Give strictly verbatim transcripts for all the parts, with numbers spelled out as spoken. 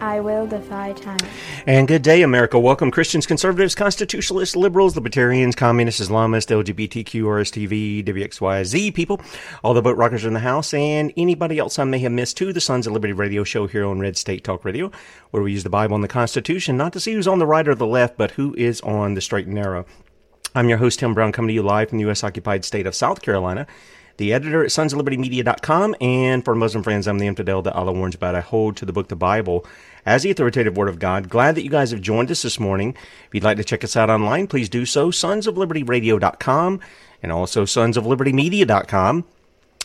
I will defy tyrants. And good day, America. Welcome, Christians, conservatives, constitutionalists, liberals, libertarians, communists, Islamists, L G B T Q, R S T V, W X Y Z people, all the boat rockers in the house, and anybody else I may have missed to the Sons of Liberty radio show here on Red State Talk Radio, where we use the Bible and the Constitution, not to see who's on the right or the left, but who is on the straight and narrow. I'm your host, Tim Brown, coming to you live from the U S-occupied state of South Carolina, the editor at Sons of Liberty Media dot com, and for Muslim friends, I'm the infidel that Allah warns about. I hold to the book, the Bible, as the authoritative Word of God. Glad that you guys have joined us this morning. If you'd like to check us out online, please do so, Sons of Liberty Radio dot com, and also Sons of Liberty Media dot com.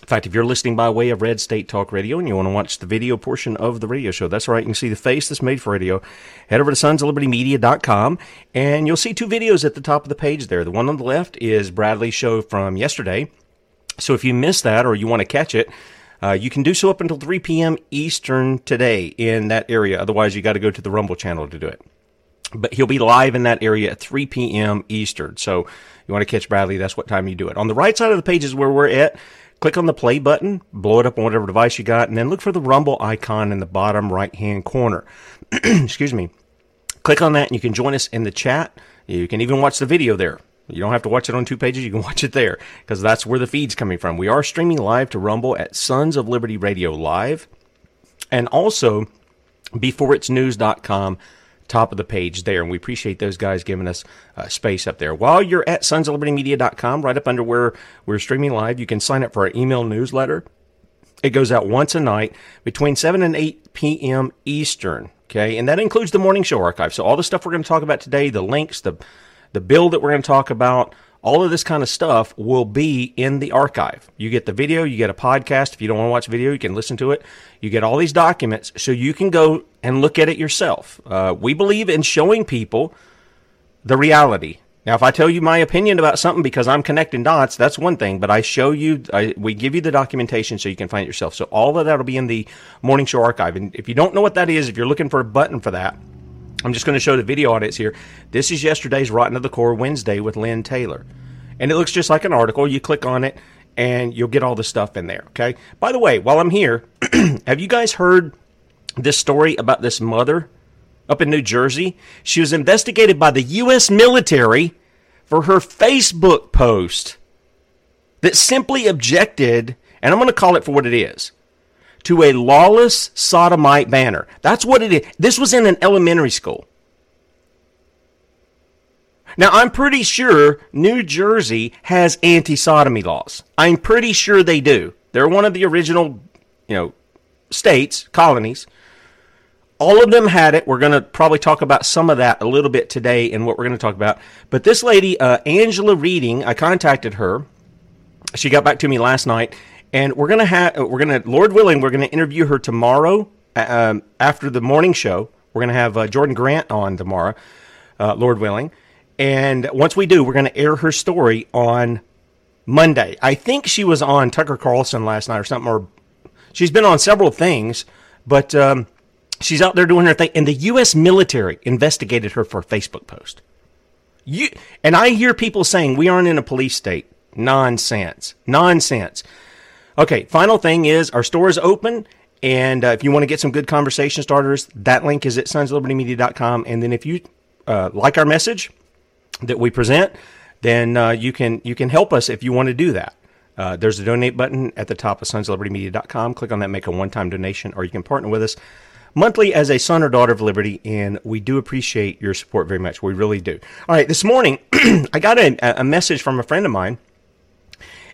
In fact, if you're listening by way of Red State Talk Radio and you want to watch the video portion of the radio show, that's right, you can see the face that's made for radio. Head over to Sons of Liberty Media dot com, and you'll see two videos at the top of the page there. The one on the left is Bradley's show from yesterday. So if you missed that or you want to catch it, uh, you can do so up until three p.m. Eastern today in that area. Otherwise, you got to go to the Rumble channel to do it. But he'll be live in that area at three p.m. Eastern. So you want to catch Bradley, that's what time you do it. On the right side of the page is where we're at. Click on the play button, blow it up on whatever device you got, and then look for the Rumble icon in the bottom right-hand corner. Excuse me. Click on that, and you can join us in the chat. You can even watch the video there. You don't have to watch it on two pages. You can watch it there because that's where the feed's coming from. We are streaming live to Rumble at Sons of Liberty Radio Live and also Before It's News dot com, top of the page there. And we appreciate those guys giving us uh, space up there. While you're at Sons of Liberty Media dot com, right up under where we're streaming live, you can sign up for our email newsletter. It goes out once a night between seven and eight p.m. Eastern. Okay, and that includes the morning show archive. So all the stuff we're going to talk about today, the links, the The bill that we're going to talk about, all of this kind of stuff will be in the archive. You get the video, you get a podcast. If you don't want to watch video, you can listen to it. You get all these documents so you can go and look at it yourself. Uh, we believe in showing people the reality. Now, if I tell you my opinion about something because I'm connecting dots, that's one thing. But I show you, I, we give you the documentation so you can find it yourself. So all of that will be in the Morning Show Archive. And if you don't know what that is, if you're looking for a button for that, I'm just going to show the video audience here. This is yesterday's Rotten to the Core Wednesday with Lynn Taylor. And it looks just like an article. You click on it, and you'll get all the stuff in there, okay? By the way, while I'm here, have you guys heard this story about this mother up in New Jersey? She was investigated by the U S military for her Facebook post that simply objected, and I'm going to call it for what it is, to a lawless sodomite banner. That's what it is. This was in an elementary school. Now, I'm pretty sure New Jersey has anti-sodomy laws. I'm pretty sure they do. They're one of the original, you know, states, colonies. All of them had it. We're going to probably talk about some of that a little bit today in what we're going to talk about. But this lady, uh, Angela Reading, I contacted her. She got back to me last night, and we're going to have, we're going to, Lord willing, we're going to interview her tomorrow um, after the morning show. We're going to have uh, Jordan Grant on tomorrow, uh, Lord willing. And once we do, we're going to air her story on Monday. I think she was on Tucker Carlson last night or something, or she's been on several things, but um, she's out there doing her thing. And the U S military investigated her for a Facebook post. You, and I hear people saying we aren't in a police state. Nonsense. Nonsense. Okay, final thing is our store is open, and uh, if you want to get some good conversation starters, that link is at sons of liberty media dot com. And then if you uh, like our message that we present, then uh, you can you can help us if you want to do that. Uh, there's a donate button at the top of sons of liberty media dot com. Click on that, make a one-time donation, or you can partner with us monthly as a son or daughter of liberty, and we do appreciate your support very much. We really do. All right, this morning I got a, a message from a friend of mine.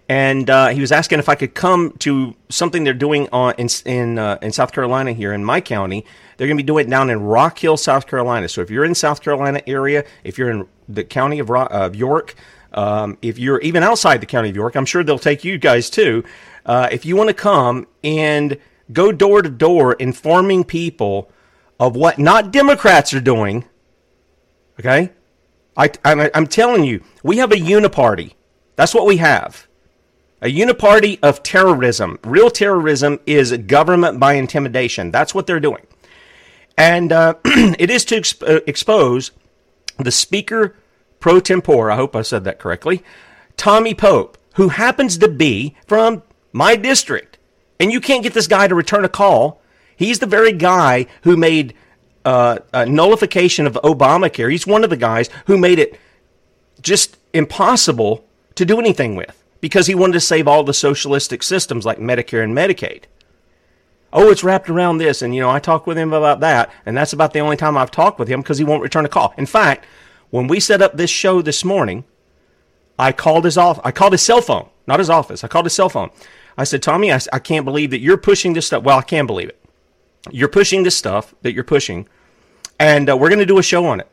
And uh, he was asking if I could come to something they're doing on, in in, uh, in South Carolina here in my county. They're going to be doing it down in Rock Hill, South Carolina. So if you're in South Carolina area, if you're in the county of, Rock, uh, of York, um, if you're even outside the county of York, I'm sure they'll take you guys too. Uh, if you want to come and go door to door informing people of what not Democrats are doing, okay? I, I'm, I'm telling you, we have a uniparty. That's what we have. A uniparty of terrorism. Real terrorism is government by intimidation. That's what they're doing. And uh, it is to exp- expose the speaker pro tempore, I hope I said that correctly, Tommy Pope, who happens to be from my district. And you can't get this guy to return a call. He's the very guy who made uh, a nullification of Obamacare. He's one of the guys who made it just impossible to do anything with, because he wanted to save all the socialistic systems like Medicare and Medicaid. Oh, it's wrapped around this, and, you know, I talk with him about that, and that's about the only time I've talked with him because he won't return a call. In fact, when we set up this show this morning, I called his off. I called his cell phone, not his office. I called his cell phone. I said, Tommy, I, I can't believe that you're pushing this stuff. Well, I can believe it. You're pushing this stuff that you're pushing, and uh, we're going to do a show on it,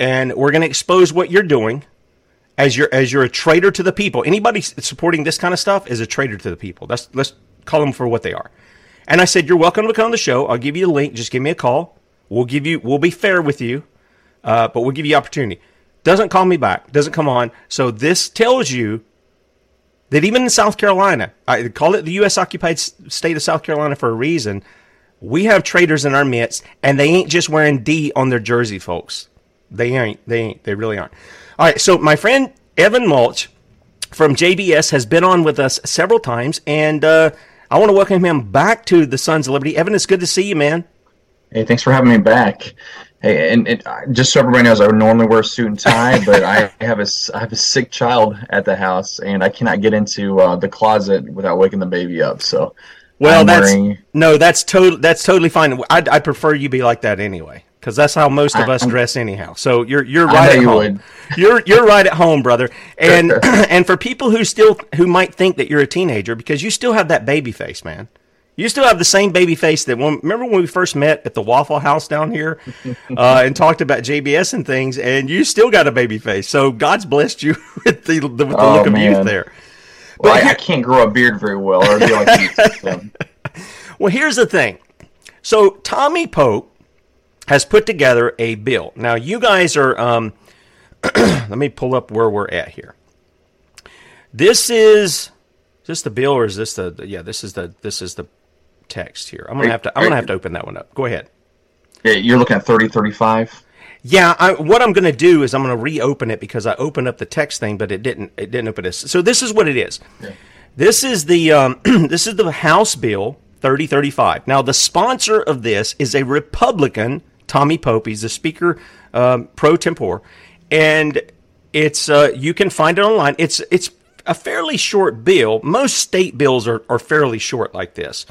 and we're going to expose what you're doing. As you're as you're a traitor to the people. Anybody supporting this kind of stuff is a traitor to the people. That's, let's call them for what they are. And I said, you're welcome to come on the show. I'll give you a link. Just give me a call. We'll give you. We'll be fair with you, uh, but we'll give you opportunity. Doesn't call me back. Doesn't come on. So this tells you that even in South Carolina, I call it the U S occupied state of South Carolina for a reason. We have traitors in our midst, and they ain't just wearing D on their jersey, folks. They ain't. They ain't. They really aren't. All right, so my friend Evan Mulch from J B S has been on with us several times, and uh, I want to welcome him back to the Sons of Liberty. Evan, it's good to see you, man. Hey, thanks for having me back. Hey, and, and just so everybody knows, I would normally wear a suit and tie, but I have a I have a sick child at the house, and I cannot get into uh, the closet without waking the baby up. So, well, I'm that's wearing... no, that's totally that's totally fine. I I prefer you be like that anyway, because that's how most of us dress anyhow. So you're you're right at you home. Would. You're you're right at home, brother. And and for people who still who might think that you're a teenager, because you still have that baby face, man. You still have the same baby face that when remember when we first met at the Waffle House down here uh, and talked about J B S and things, and you still got a baby face. So God's blessed you with the, the, with the oh, look man. of youth there. Well, but I, I can't grow a beard very well. Or be like you. Well, here's the thing. So Tommy Pope has put together a bill. Now, you guys are, um, let me pull up where we're at here. This is, is this the bill or is this the, yeah, this is the, this is the text here. I'm going to have to, I'm going to have to open that one up. Go ahead. Yeah, you're looking at thirty thirty-five? Yeah, I, what I'm going to do is I'm going to reopen it because I opened up the text thing, but it didn't, it didn't open this. So this is what it is. Yeah. This is the um, this is the House Bill thirty thirty-five. Now, the sponsor of this is a Republican, Tommy Pope. He's the Speaker um, pro tempore, and it's uh, you can find it online. It's it's a fairly short bill. Most state bills are, are fairly short like this,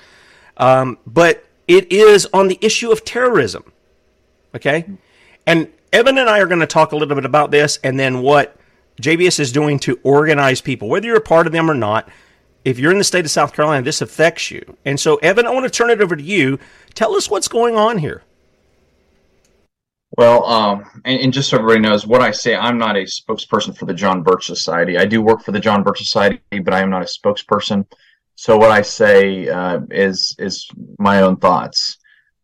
um, but it is on the issue of terrorism. Okay, and Evan and I are going to talk a little bit about this, and then what J B S is doing to organize people, whether you're a part of them or not. If you're in the state of South Carolina, this affects you. And so, Evan, I want to turn it over to you. Tell us what's going on here. Well, um, and, and just so everybody knows, what I say, I'm not a spokesperson for the John Birch Society. I do work for the John Birch Society, but I am not a spokesperson. So what I say uh, is is my own thoughts.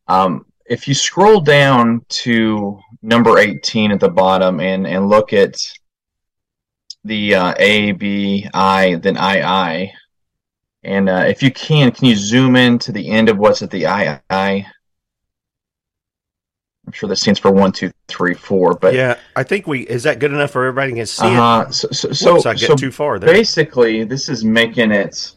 Um, if you scroll down to number eighteen at the bottom and, and look at the uh, A, B, I, then I I. And uh, if you can, can you zoom in to the end of what's at the I I? I'm sure that stands for one, two, three, four. But yeah, I think we is that good enough for everybody can see uh, it? So, so, so, Whoops, I get so too far there. Basically, this is making it,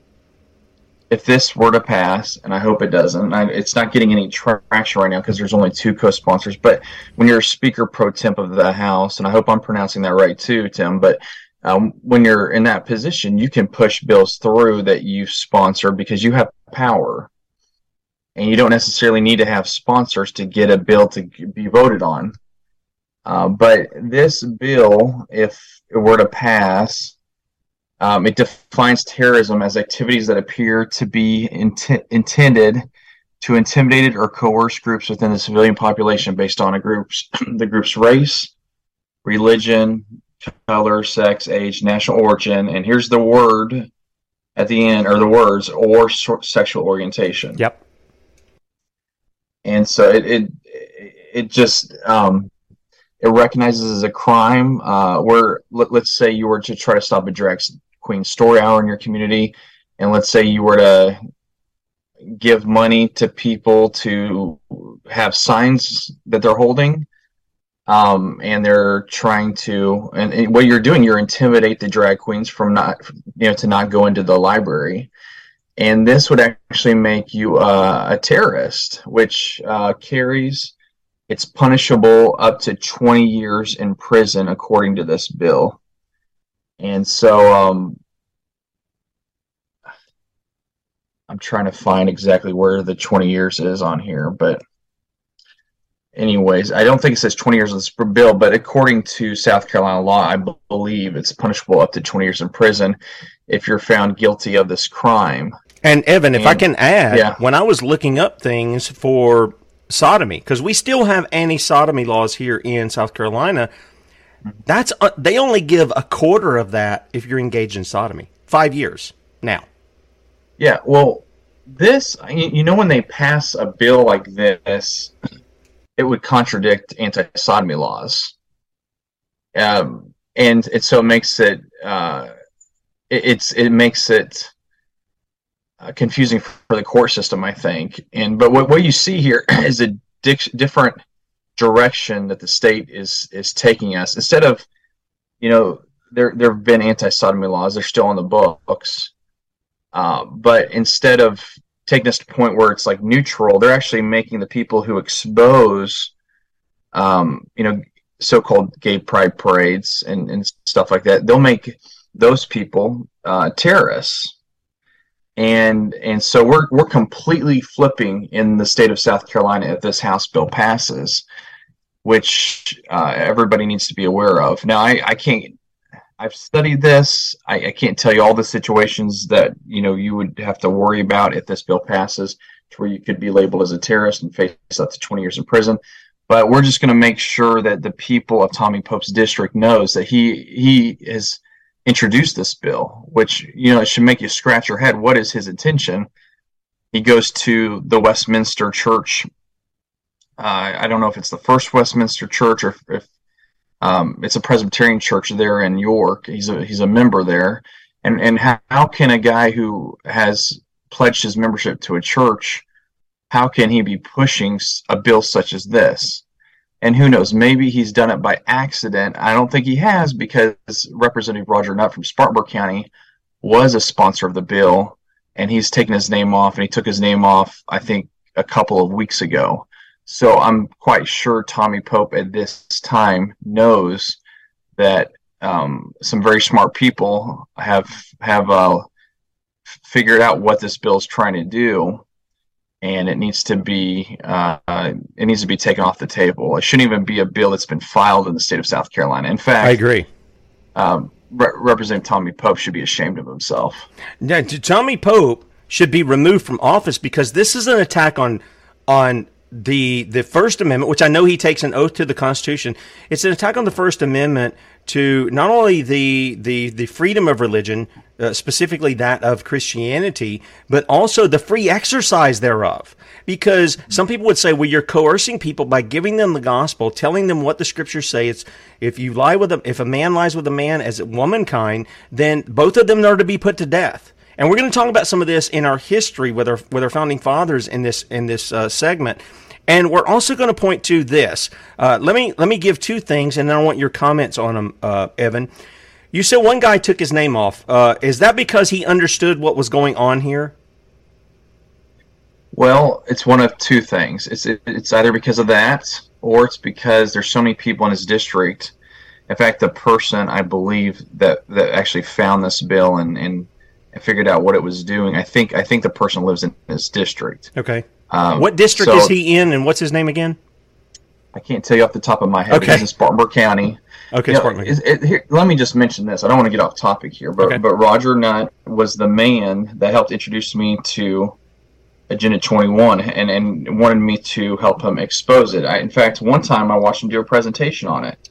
if this were to pass, and I hope it doesn't, I, it's not getting any traction right now because there's only two co-sponsors. But when you're a Speaker pro temp of the House, and I hope I'm pronouncing that right too, Tim, but Um, when you're in that position, you can push bills through that you sponsor because you have power, and you don't necessarily need to have sponsors to get a bill to be voted on. Uh, but this bill, if it were to pass, um, it defines terrorism as activities that appear to be int- intended to intimidate or coerce groups within the civilian population based on a group's the group's race, religion, color, sex, age, national origin, and here's the word at the end, or the words, or so- sexual orientation. Yep. And so it it, it just um, it recognizes as a crime. Uh, where let, let's say you were to try to stop a drag queen story hour in your community, and let's say you were to give money to people to have signs that they're holding. Um, and they're trying to, and, and what you're doing, you're intimidate the drag queens from not, you know, to not go into the library. And this would actually make you uh, a terrorist, which uh, carries, it's punishable up to twenty years in prison, according to this bill. And so um, I'm trying to find exactly where the twenty years is on here, but anyways, I don't think it says twenty years on this bill, but according to South Carolina law, I believe it's punishable up to twenty years in prison if you're found guilty of this crime. And, Evan, and, if I can add, yeah. When I was looking up things for sodomy, because we still have anti-sodomy laws here in South Carolina, that's uh, they only give a quarter of that if you're engaged in sodomy. Five years now. Yeah, well, this, you know, when they pass a bill like this, it would contradict anti-sodomy laws. Um, and it so it makes it, uh, it, it's, it makes it uh, confusing for the court system, I think. And, but what, what you see here is a di- different direction that the state is, is taking us. Instead of, you know, there, there have been anti-sodomy laws. They're still on the books. Uh, but instead of taking us to a point where it's like neutral, they're actually making the people who expose, um, you know, so-called gay pride parades and, and stuff like that, they'll make those people uh, terrorists. And and so we're we're completely flipping in the state of South Carolina if this House bill passes, which uh, everybody needs to be aware of. Now, I, I can't, I've studied this. I, I can't tell you all the situations that, you know, you would have to worry about if this bill passes, to where you could be labeled as a terrorist and face up to twenty years in prison. But we're just going to make sure that the people of Tommy Pope's district knows that he he has introduced this bill, which, you know, it should make you scratch your head. What is his intention? He goes to the Westminster Church. Uh, I don't know if it's the first Westminster Church or if, if Um, it's a Presbyterian church there in York. He's a he's a member there, and and how, how can a guy who has pledged his membership to a church, how can he be pushing a bill such as this? And who knows? Maybe he's done it by accident. I don't think he has, because Representative Roger Nutt from Spartanburg County was a sponsor of the bill, and he's taken his name off, and he took his name off, I think, a couple of weeks ago. So I'm quite sure Tommy Pope at this time knows that um, some very smart people have have uh, figured out what this bill is trying to do, and it needs to be uh, it needs to be taken off the table. It shouldn't even be a bill that's been filed in the state of South Carolina. In fact, I agree. Um, Re- Representative Tommy Pope should be ashamed of himself. Now, Tommy Pope should be removed from office, because this is an attack on on the the First Amendment, which I know he takes an oath to the Constitution. It's an attack on the First Amendment to not only the the the freedom of religion, uh, specifically that of Christianity, but also the free exercise thereof. Because some people would say, well, you're coercing people by giving them the gospel, telling them what the scriptures say. It's if you lie with a, if a man lies with a man as womankind, then both of them are to be put to death. And we're going to talk about some of this in our history with our with our founding fathers in this in this uh, segment. And we're also going to point to this. Uh, let me let me give two things, and then I want your comments on them, uh, Evan. You said one guy took his name off. Uh, is that because he understood what was going on here? Well, it's one of two things. It's it, it's either because of that, or it's because there's so many people in his district. In fact, the person I believe that, that actually found this bill and, and figured out what it was doing, I think I think the person lives in his district. Okay. Um, what district so, is he in, and what's his name again? I can't tell you off the top of my head. Okay. He's in Spartanburg County. Okay, you Spartanburg. Know, it, it, here, let me just mention this. I don't want to get off topic here, but, okay. but Roger Nutt was the man that helped introduce me to Agenda twenty-one and, and wanted me to help him expose it. I, in fact, one time I watched him do a presentation on it.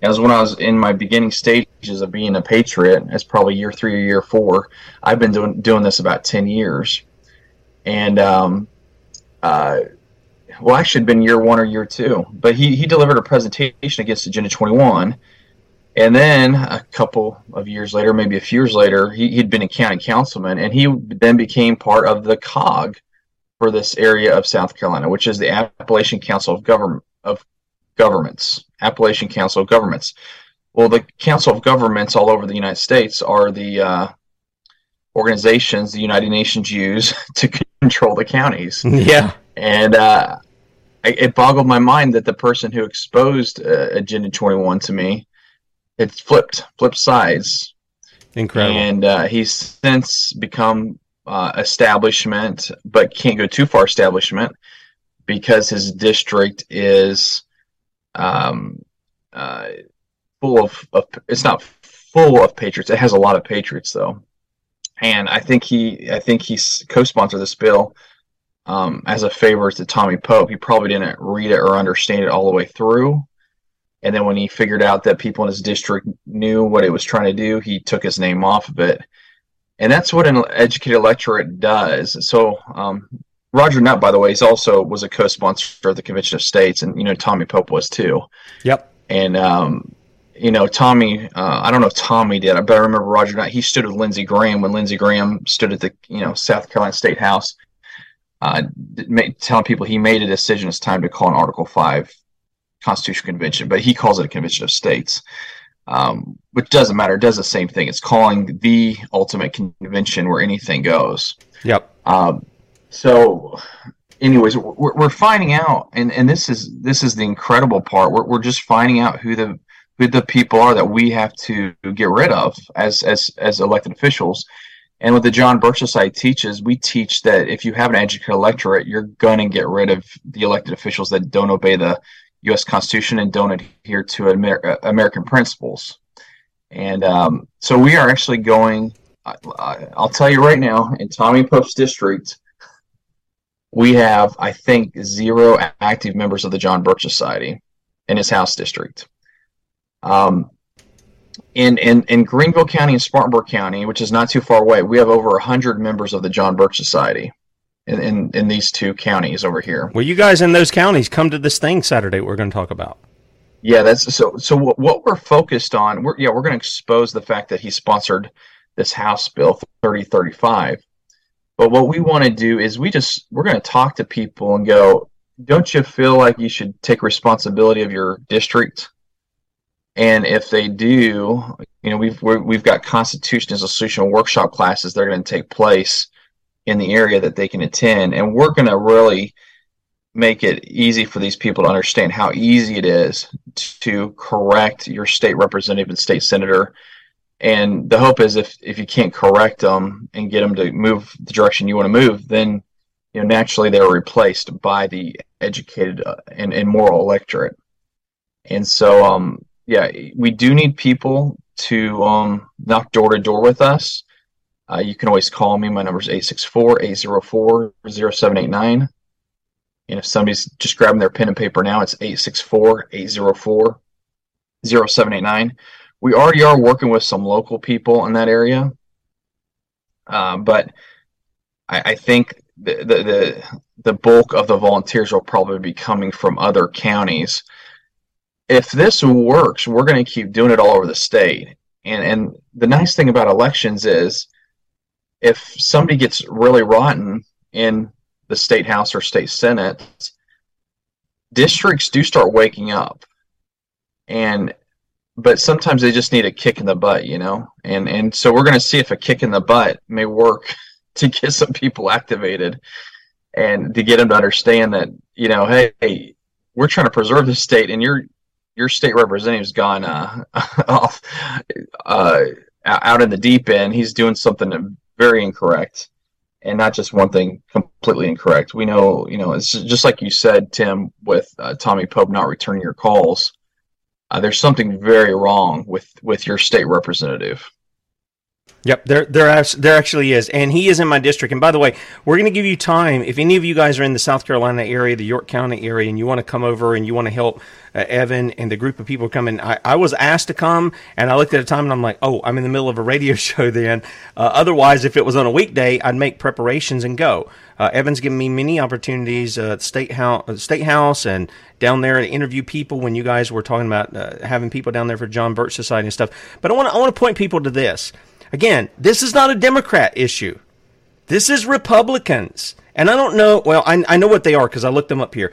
It was when I was in my beginning stages of being a patriot. It's probably year three or year four. I've been doing doing this about ten years. And... um Uh, well, actually, it'd been year one or year two, but he, he delivered a presentation against Agenda twenty-one, and then a couple of years later, maybe a few years later, he, he'd been a county councilman, and he then became part of the COG for this area of South Carolina, which is the Appalachian Council of Government of Governments. Appalachian Council of Governments. Well, the Council of Governments all over the United States are the uh, organizations the United Nations use to control the counties. Yeah. And uh, it boggled my mind that the person who exposed uh, Agenda twenty-one to me, it flipped, flipped sides. Incredible. And uh, he's since become uh, establishment, but can't go too far establishment, because his district is um, uh, full of, of, it's not full of patriots. It has a lot of patriots, though. And I think he, I think he co-sponsored this bill um, as a favor to Tommy Pope. He probably didn't read it or understand it all the way through. And then when he figured out that people in his district knew what it was trying to do, he took his name off of it. And that's what an educated electorate does. So um, Roger Nutt, by the way, he's also was a co-sponsor of the Convention of States, and you know Tommy Pope was too. Yep. And um, You know, Tommy, uh, I don't know if Tommy did, but I remember Roger Nutt, he stood with Lindsey Graham when Lindsey Graham stood at the, you know, South Carolina State House, uh, telling people he made a decision it's time to call an Article five Constitutional Convention, but he calls it a Convention of States, um, which doesn't matter. It does the same thing. It's calling the ultimate convention where anything goes. Yep. Um, so... Anyways, we're, we're finding out, and, and this is this is the incredible part. We're we're just finding out who the who the people are that we have to get rid of as as as elected officials. And what the John Birch Society teaches, we teach that if you have an educated electorate, you're gonna get rid of the elected officials that don't obey the U S Constitution and don't adhere to Amer- American principles. And um, so we are actually going. I'll tell you right now, in Tommy Pope's district, we have, I think, zero active members of the John Birch Society in his House district. Um, in, in, in Greenville County and Spartanburg County, which is not too far away, we have over one hundred members of the John Birch Society in, in, in these two counties over here. Well, you guys in those counties, come to this thing Saturday we're going to talk about. Yeah, that's so So what we're focused on, we're, yeah, we're going to expose the fact that he sponsored this House Bill thirty thirty-five. But what we want to do is we just, we're going to talk to people and go, don't you feel like you should take responsibility of your district? And if they do, you know, we've we're, we've got Constitution Institutional workshop classes that are going to take place in the area that they can attend, and we're going to really make it easy for these people to understand how easy it is to correct your state representative and state senator. And the hope is, if if you can't correct them and get them to move the direction you want to move, then you know naturally they're replaced by the educated and, and moral electorate. And so, um, yeah, we do need people to um, knock door to door with us. Uh, you can always call me. My number is eight six four, eight zero four, zero seven eight nine. And if somebody's just grabbing their pen and paper now, it's eight six four, eight zero four, zero seven eight nine. We already are working with some local people in that area. Uh, but I, I think the, the, the, the bulk of the volunteers will probably be coming from other counties. If this works, we're going to keep doing it all over the state. And, and the nice thing about elections is if somebody gets really rotten in the state house or state senate, districts do start waking up. And but sometimes they just need a kick in the butt, you know. And and so we're going to see if a kick in the butt may work to get some people activated and to get them to understand that, you know, hey, hey we're trying to preserve the state, and you're your state representative's gone uh, off, uh, out in the deep end. He's doing something very incorrect, and not just one thing, completely incorrect. We know, you know, it's just like you said, Tim, with uh, Tommy Pope not returning your calls. Uh, there's something very wrong with, with your state representative. Yep, there, there, there actually is, and he is in my district. And by the way, we're going to give you time. If any of you guys are in the South Carolina area, the York County area, and you want to come over and you want to help uh, Evan and the group of people coming, I, I was asked to come, and I looked at a time, and I'm like, oh, I'm in the middle of a radio show then. Uh, otherwise, if it was on a weekday, I'd make preparations and go. Uh, Evan's given me many opportunities uh, at the State House, uh, State House and down there, and interview people when you guys were talking about uh, having people down there for John Birch Society and stuff. But I want to I want to point people to this. Again, this is not a Democrat issue. This is Republicans. And I don't know, well, I, I know what they are because I looked them up here.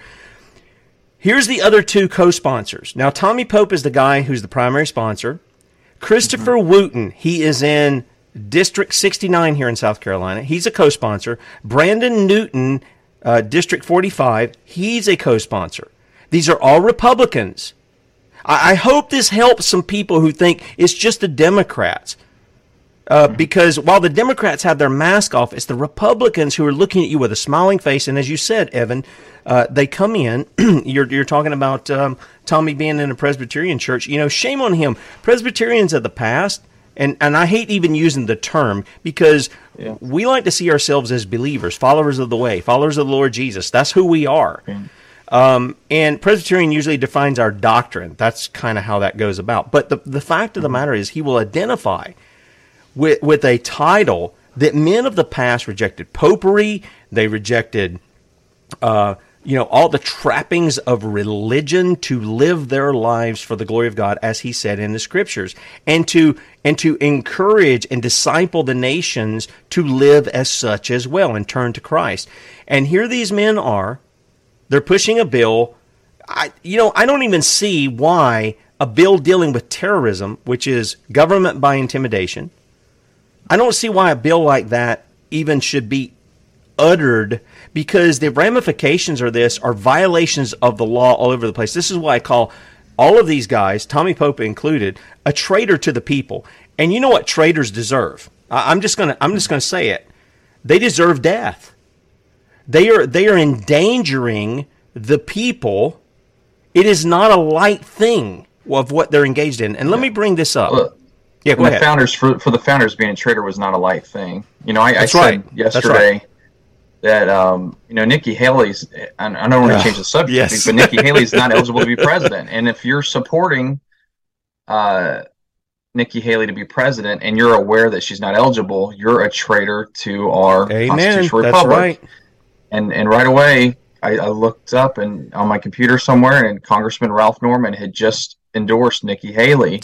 Here's the other two co-sponsors. Now, Tommy Pope is the guy who's the primary sponsor. Christopher mm-hmm. Wooten, he is in District sixty-nine here in South Carolina. He's a co-sponsor. Brandon Newton, uh, District forty-five, he's a co-sponsor. These are all Republicans. I, I hope this helps some people who think it's just the Democrats. Uh, because while the Democrats have their mask off, it's the Republicans who are looking at you with a smiling face. And as you said, Evan, uh, they come in. you're, you're talking about um, Tommy being in a Presbyterian church. You know, shame on him. Presbyterians of the past, and, and I hate even using the term because yeah. we like to see ourselves as believers, followers of the way, followers of the Lord Jesus. That's who we are. Yeah. Um, and Presbyterian usually defines our doctrine. That's kind of how that goes about. But the, the fact mm-hmm. of the matter is he will identify With, with a title that men of the past rejected. Popery, they rejected, uh, you know, all the trappings of religion to live their lives for the glory of God, as he said in the scriptures, and to and to encourage and disciple the nations to live as such as well and turn to Christ. And here these men are, they're pushing a bill. I, you know, I don't even see why a bill dealing with terrorism, which is government by intimidation. I don't see why a bill like that even should be uttered, because the ramifications of this are violations of the law all over the place. This is why I call all of these guys, Tommy Pope included, a traitor to the people. And you know what traitors deserve? I'm just gonna I'm just gonna say it. They deserve death. They are they are endangering the people. It is not a light thing of what they're engaged in. And let me bring this up. Yeah, go ahead. The founders, for, for the founders, being a traitor was not a light thing. You know, I, I said right. yesterday right. that, um, you know, Nikki Haley's, I, I don't want to uh, change the subject, yes. but Nikki Haley's not eligible to be president. And if you're supporting uh, Nikki Haley to be president and you're aware that she's not eligible, you're a traitor to our Amen. Constitutional Republic. That's right. And, and right away, I, I looked up and on my computer somewhere, and Congressman Ralph Norman had just endorsed Nikki Haley.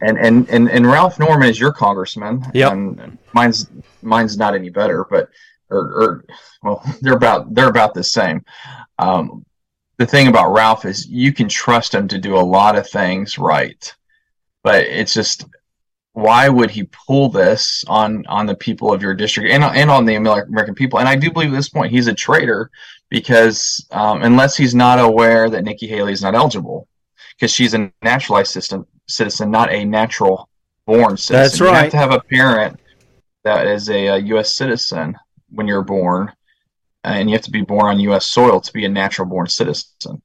And, and and and Ralph Norman is your congressman. Yep. And mine's mine's not any better, but or, or well, they're about they're about the same. Um, the thing about Ralph is you can trust him to do a lot of things right. But it's just, why would he pull this on on the people of your district and, and on the American people? And I do believe at this point he's a traitor, because um, unless he's not aware that Nikki Haley is not eligible, because she's a naturalized system, citizen, not a natural born citizen. That's right. You have to have a parent that is a, a U S citizen when you're born, and you have to be born on U S soil to be a natural born citizen.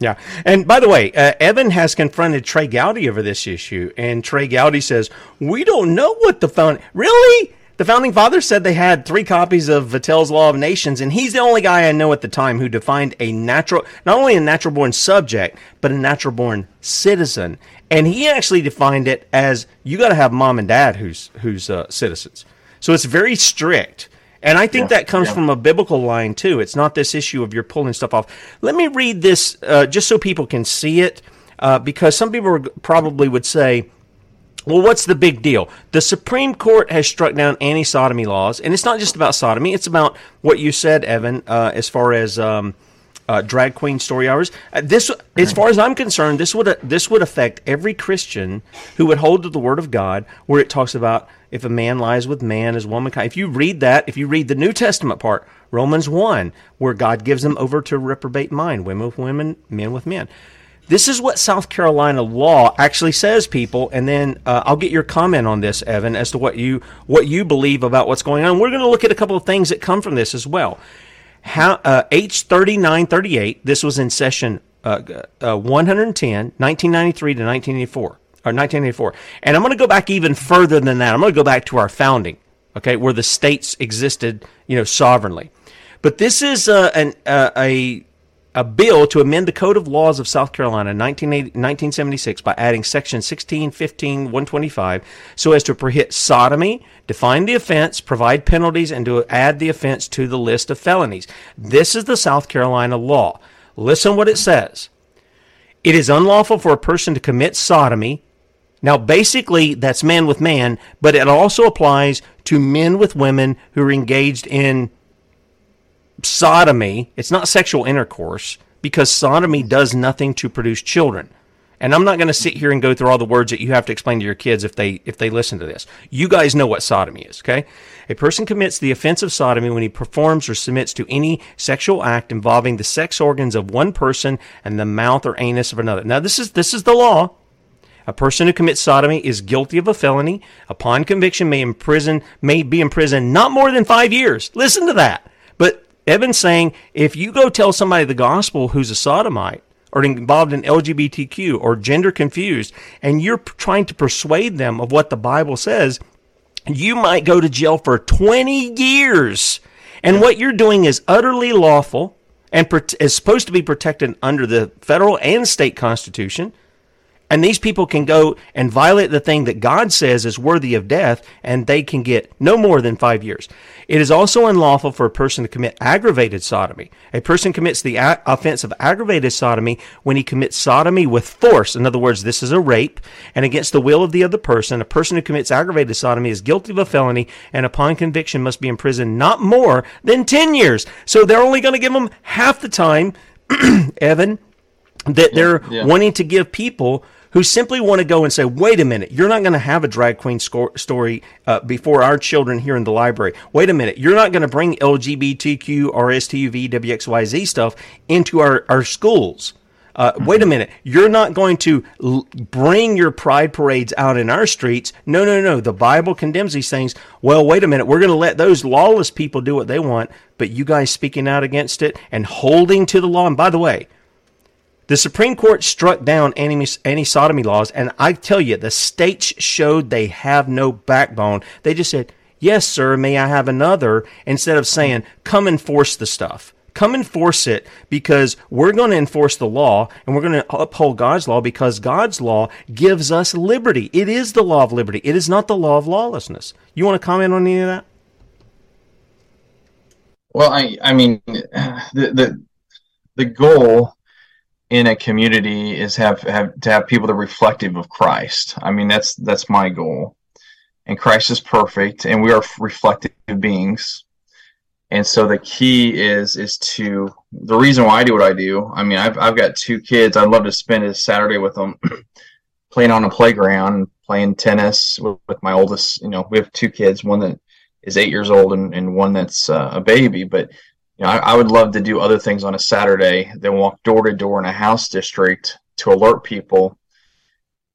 Yeah. And by the way, uh, Evan has confronted Trey Gowdy over this issue, and Trey Gowdy says, we don't know what the found. Really? The Founding Fathers said they had three copies of Vattel's Law of Nations, and he's the only guy I know at the time who defined a natural, not only a natural-born subject, but a natural-born citizen. And he actually defined it as, you got to have mom and dad who's who's uh, citizens. So it's very strict. And I think yeah, that comes yeah. from a biblical line, too. It's not this issue of you're pulling stuff off. Let me read this uh, just so people can see it, uh, because some people probably would say, well, what's the big deal? The Supreme Court has struck down anti-sodomy laws, and it's not just about sodomy. It's about what you said, Evan, uh, as far as um, uh, drag queen story hours. Uh, this, as far as I'm concerned, this would uh, this would affect every Christian who would hold to the Word of God, where it talks about, if a man lies with man, as woman. If you read that, if you read the New Testament part, Romans one, where God gives them over to a reprobate mind, women with women, men with men. This is what South Carolina law actually says, people. And then uh, I'll get your comment on this, Evan, as to what you what you believe about what's going on. We're going to look at a couple of things that come from this as well. How uh, H thirty-nine thirty-eight, this was in session uh, uh, one ten, nineteen ninety-three to nineteen eighty-four. Or nineteen eighty-four. And I'm going to go back even further than that. I'm going to go back to our founding, okay, where the states existed, you know, sovereignly. But this is uh, an, uh, a a bill to amend the Code of Laws of South Carolina, nineteen seventy-six, by adding section sixteen fifteen one twenty-five, so as to prohibit sodomy, define the offense, provide penalties, and to add the offense to the list of felonies. This is the South Carolina law. Listen what it says. It is unlawful for a person to commit sodomy. Now, basically, that's man with man, but it also applies to men with women who are engaged in sodomy. It's not sexual intercourse, because sodomy does nothing to produce children. And I'm not going to sit here and go through all the words that you have to explain to your kids if they if they listen to this. You guys know what sodomy is, okay? A person commits the offense of sodomy when he performs or submits to any sexual act involving the sex organs of one person and the mouth or anus of another. Now, this is this is the law. A person who commits sodomy is guilty of a felony. Upon conviction, may imprison may be imprisoned not more than five years. Listen to that. But Evan's saying, if you go tell somebody the gospel who's a sodomite, or involved in L G B T Q, or gender confused, and you're trying to persuade them of what the Bible says, you might go to jail for twenty years. And what you're doing is utterly lawful and is supposed to be protected under the federal and state constitution. And these people can go and violate the thing that God says is worthy of death, and they can get no more than five years. It is also unlawful for a person to commit aggravated sodomy. A person commits the a- offense of aggravated sodomy when he commits sodomy with force. In other words, this is a rape, and against the will of the other person. A person who commits aggravated sodomy is guilty of a felony, and upon conviction must be imprisoned not more than ten years. So they're only going to give them half the time, Evan, that they're yeah, yeah. wanting to give people who simply want to go and say, wait a minute, you're not going to have a drag queen sco- story uh, before our children here in the library. Wait a minute, you're not going to bring L G B T Q, R S T U V, W X Y Z stuff into our, our schools. Uh, mm-hmm. Wait a minute, you're not going to l- bring your pride parades out in our streets. No, no, no, the Bible condemns these things. Well, wait a minute, we're going to let those lawless people do what they want, but you guys speaking out against it and holding to the law. And by the way, the Supreme Court struck down anti-sodomy laws, and I tell you, the states showed they have no backbone. They just said, yes, sir, may I have another, instead of saying, come enforce the stuff. Come enforce it, because we're going to enforce the law, and we're going to uphold God's law, because God's law gives us liberty. It is the law of liberty. It is not the law of lawlessness. You want to comment on any of that? Well, I, I mean, the the, the goal in a community is have, have to have people that are reflective of Christ. I mean, that's that's my goal. And Christ is perfect, and we are reflective beings. And so the key is is to the reason why I do what I do. I mean, I've I've got two kids. I'd love to spend a Saturday with them, playing on a playground and playing tennis with, with my oldest. You know, we have two kids, one that is eight years old and, and one that's uh, a baby. But you know, I, I would love to do other things on a Saturday than walk door to door in a house district to alert people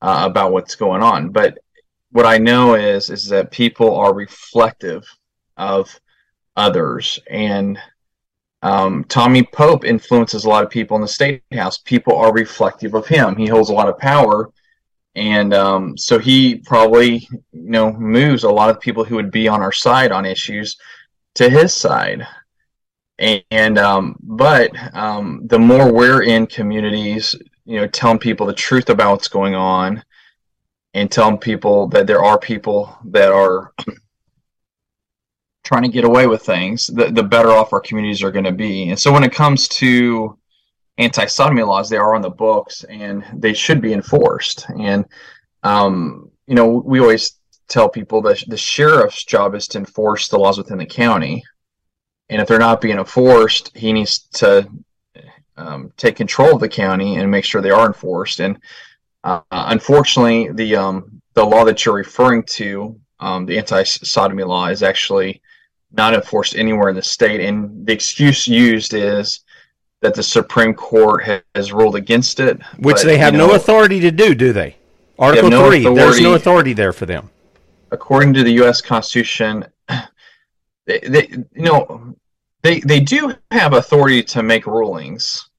uh, about what's going on. But what I know is is that people are reflective of others, and um, Tommy Pope influences a lot of people in the state house. People are reflective of him. He holds a lot of power. And um, so he probably, you know, moves a lot of people who would be on our side on issues to his side. And, and um, but um, the more we're in communities, you know, telling people the truth about what's going on, and telling people that there are people that are trying to get away with things, the, the better off our communities are going to be. And so when it comes to anti-sodomy laws, they are on the books and they should be enforced. And, um, you know, we always tell people that the sheriff's job is to enforce the laws within the county. And if they're not being enforced, he needs to um, take control of the county and make sure they are enforced. And uh, unfortunately, the um, the law that you're referring to, um, the anti-sodomy law, is actually not enforced anywhere in the state. And the excuse used is that the Supreme Court has ruled against it. Which but, they have you know, no authority to do, do they? Article they no three, authority. There's no authority there for them. According to the U S Constitution, they, they, you know, they, they do have authority to make rulings,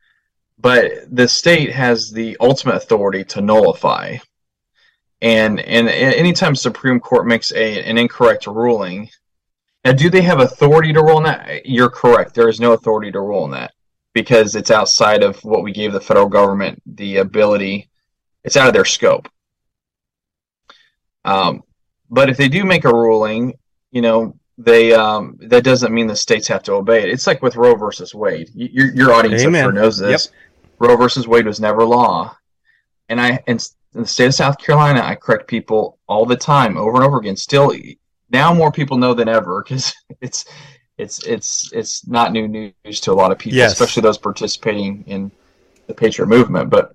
but the state has the ultimate authority to nullify. And, and, and anytime Supreme Court makes a, an incorrect ruling, now do they have authority to rule on that? You're correct. There is no authority to rule on that, because it's outside of what we gave the federal government the ability. It's out of their scope. Um, but if they do make a ruling, you know, they um, that doesn't mean the states have to obey it. It's like with Roe versus Wade. Your, your audience I'm sure knows this. Yep. Roe versus Wade was never law. And I in the state of South Carolina, I correct people all the time, over and over again. Still, now more people know than ever, because it's... It's it's it's not new news to a lot of people, yes, especially those participating in the Patriot movement. But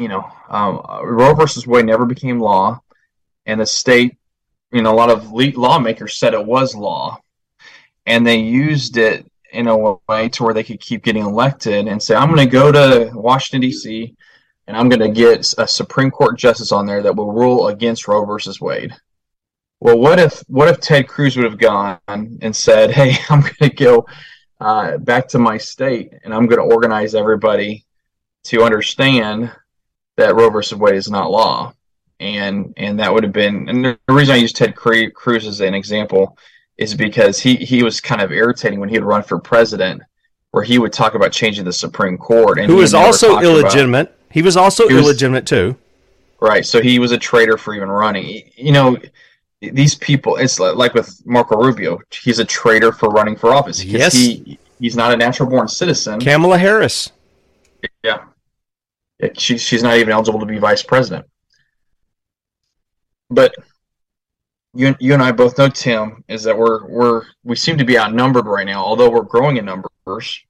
you know, um, Roe versus Wade never became law, and the state, you know, a lot of lawmakers said it was law, and they used it in a way to where they could keep getting elected and say, "I'm going to go to Washington D C and I'm going to get a Supreme Court justice on there that will rule against Roe versus Wade." Well, what if what if Ted Cruz would have gone and said, "Hey, I'm going to go uh, back to my state and I'm going to organize everybody to understand that Roe versus Wade is not law," and and that would have been. And the reason I use Ted Cruz as an example is because he he was kind of irritating when he would run for president, where he would talk about changing the Supreme Court, and who was also illegitimate. About, he was also he illegitimate was, too, right? So he was a traitor for even running. You know. These people, it's like with Marco Rubio, he's a traitor for running for office. Yes. He, he's not a natural-born citizen. Kamala Harris. Yeah. She, she's not even eligible to be vice president. But you, you and I both know, Tim, is that we're, we're, we seem to be outnumbered right now, although we're growing in numbers.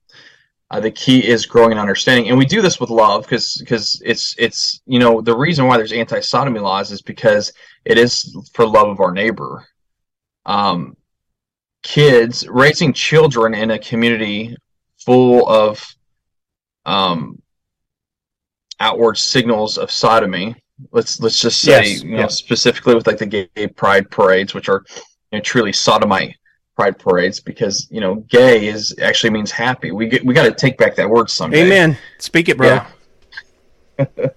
Uh, the key is growing in understanding. And we do this with love because because it's, it's you know, the reason why there's anti-sodomy laws is because it is for love of our neighbor. Um, kids, raising children in a community full of um, outward signals of sodomy, let's let's just say, yes, you know, yes. specifically with like the gay pride parades, which are you know, truly sodomite pride parades, because you know gay is actually means happy. We get, we got to take back that word someday. Amen. Speak it, brother. Yeah,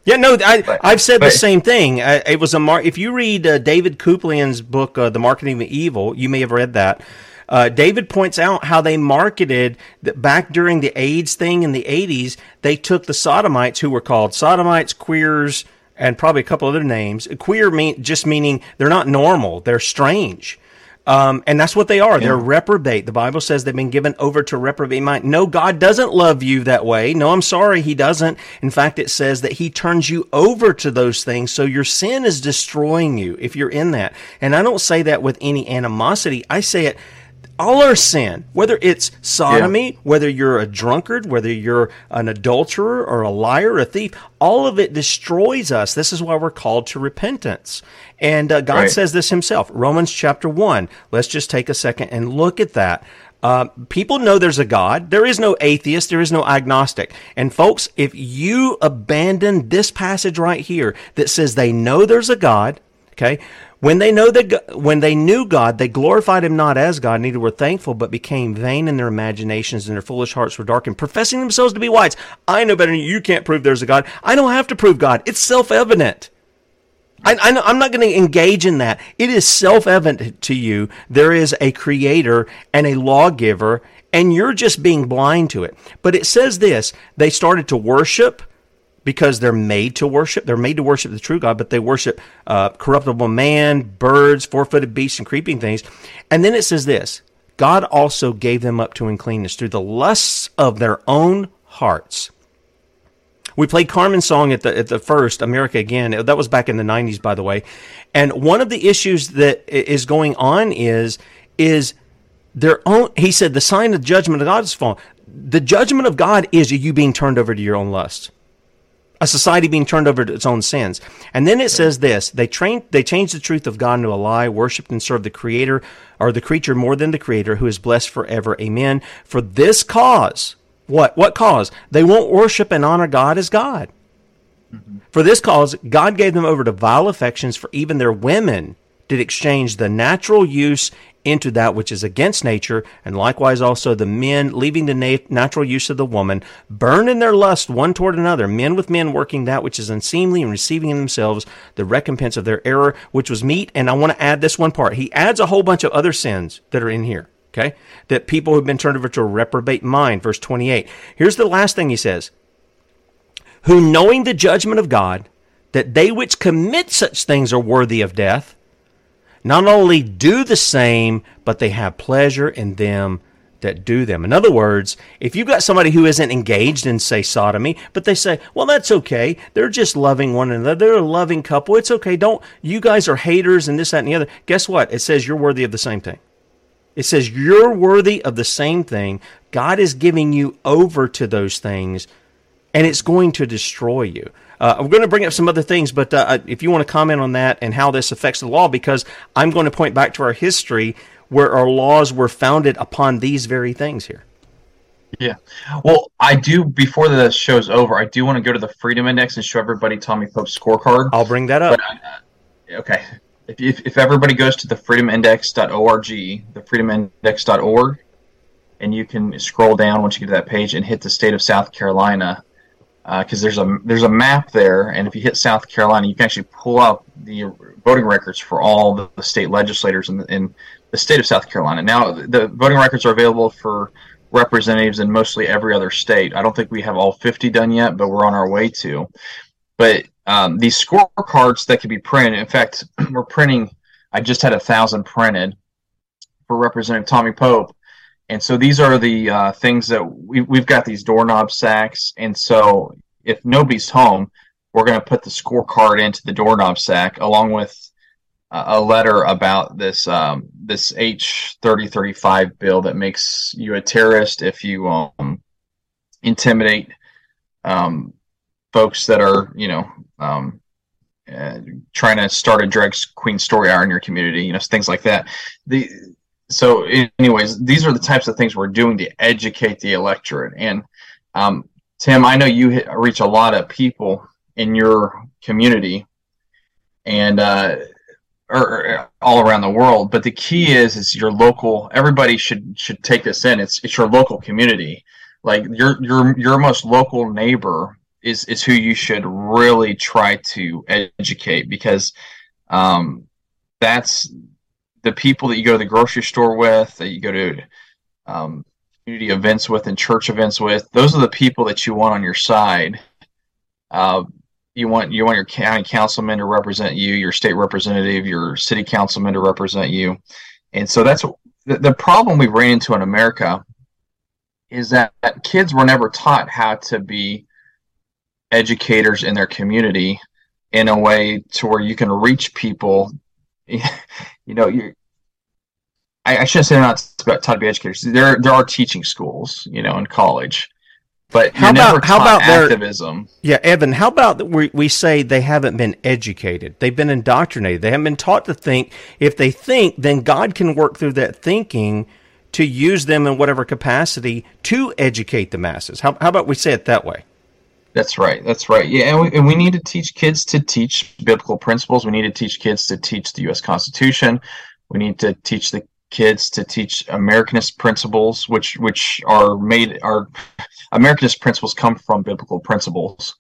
yeah no, I, but, I've said but, the same thing. I, it was a mar- if you read uh, David Kuplian's book, uh, The Marketing of Evil, you may have read that. Uh, David points out how they marketed that back during the AIDS thing in the eighties. They took the sodomites, who were called sodomites, queers, and probably a couple other names. Queer mean just meaning they're not normal; they're strange. Um, and that's what they are. They're yeah. reprobate. The Bible says they've been given over to reprobate mind. No, God doesn't love you that way. No, I'm sorry, he doesn't. In fact, it says that he turns you over to those things, so your sin is destroying you if you're in that. And I don't say that with any animosity. I say it, all our sin, whether it's sodomy, yeah. whether you're a drunkard, whether you're an adulterer or a liar or a thief, all of it destroys us. This is why we're called to repentance. And uh, God right. says this himself, Romans chapter one. Let's just take a second and look at that. Uh, people know there's a God. There is no atheist. There is no agnostic. And folks, if you abandon this passage right here that says they know there's a God, okay, when they know that when they knew God, they glorified him not as God, neither were thankful, but became vain in their imaginations, and their foolish hearts were darkened, professing themselves to be wise. I know better than you. You can't prove there's a God. I don't have to prove God. It's self-evident. I, I know, I'm not going to engage in that. It is self-evident to you. There is a creator and a lawgiver, and you're just being blind to it. But it says this, they started to worship because they're made to worship. They're made to worship the true God, but they worship uh, corruptible man, birds, four-footed beasts, and creeping things. And then it says this, God also gave them up to uncleanness through the lusts of their own hearts. We played Carmen's song at the at the first, America Again. That was back in the nineties, by the way. And one of the issues that is going on is, is their own, he said, the sign of judgment of God is fallen. The judgment of God is you being turned over to your own lust. A society being turned over to its own sins. And then it says this, they trained, they changed the truth of God into a lie, worshipped and served the creator or the creature more than the creator, who is blessed forever. Amen. For this cause, What what cause? They won't worship and honor God as God. Mm-hmm. For this cause, God gave them over to vile affections, for even their women did exchange the natural use into that which is against nature, and likewise also the men, leaving the na- natural use of the woman, burned in their lust one toward another, men with men working that which is unseemly, and receiving in themselves the recompense of their error, which was meat. And I want to add this one part. He adds a whole bunch of other sins that are in here. Okay, that people who've been turned over to a reprobate mind, verse twenty-eight. Here's the last thing he says. Who, knowing the judgment of God, that they which commit such things are worthy of death, not only do the same, but they have pleasure in them that do them. In other words, if you've got somebody who isn't engaged in, say, sodomy, but they say, well, that's okay. They're just loving one another. They're a loving couple. It's okay. Don't, you guys are haters and this, that, and the other. Guess what? It says you're worthy of the same thing. It says you're worthy of the same thing. God is giving you over to those things, and it's going to destroy you. Uh, we're going to bring up some other things, but uh, if you want to comment on that and how this affects the law, because I'm going to point back to our history where our laws were founded upon these very things here. Yeah. Well, I do, before the show's over, I do want to go to the Freedom Index and show everybody Tommy Pope's scorecard. I'll bring that up. But, uh, okay. If, if if everybody goes to the freedom index dot org, the freedom index dot org, and you can scroll down once you get to that page and hit the state of South Carolina, because uh, there's a there's a map there, and if you hit South Carolina, you can actually pull out the voting records for all the, the state legislators in the, in the state of South Carolina. Now, the voting records are available for representatives in mostly every other state. I don't think we have all fifty done yet, but we're on our way to. But um, these scorecards that could be printed, in fact, we're printing, I just had a thousand printed for Representative Tommy Pope. And so these are the uh, things that we, we've got these doorknob sacks. And so if nobody's home, we're going to put the scorecard into the doorknob sack along with uh, a letter about this um, this H thirty thirty-five bill that makes you a terrorist if you um, intimidate um folks that are, you know, um, uh, trying to start a drag queen story hour in your community, you know, things like that. The so, anyways, these are the types of things we're doing to educate the electorate. And um, Tim, I know you hit, reach a lot of people in your community and uh, or, or all around the world. But the key is, is your local. Everybody should should take this in. It's it's your local community, like your your your most local neighbor. Is, is who you should really try to educate, because um, that's the people that you go to the grocery store with, that you go to um, community events with and church events with. Those are the people that you want on your side. Uh, you want you want your county councilman to represent you, your state representative, your city councilman to represent you. And so that's the, the problem we ran into in America is that, that kids were never taught how to be educators in their community in a way to where you can reach people. You know, you I, I shouldn't say they're not taught to be educators. There, there are teaching schools, you know, in college. But how about how about activism? Their, yeah, Evan, how about we, we say they haven't been educated? They've been indoctrinated. They haven't been taught to think. If they think, then God can work through that thinking to use them in whatever capacity to educate the masses. How, how about we say it that way? That's right. That's right. Yeah, and we, and we need to teach kids to teach biblical principles. We need to teach kids to teach the U S Constitution. We need to teach the kids to teach Americanist principles, which which are made are Americanist principles come from biblical principles,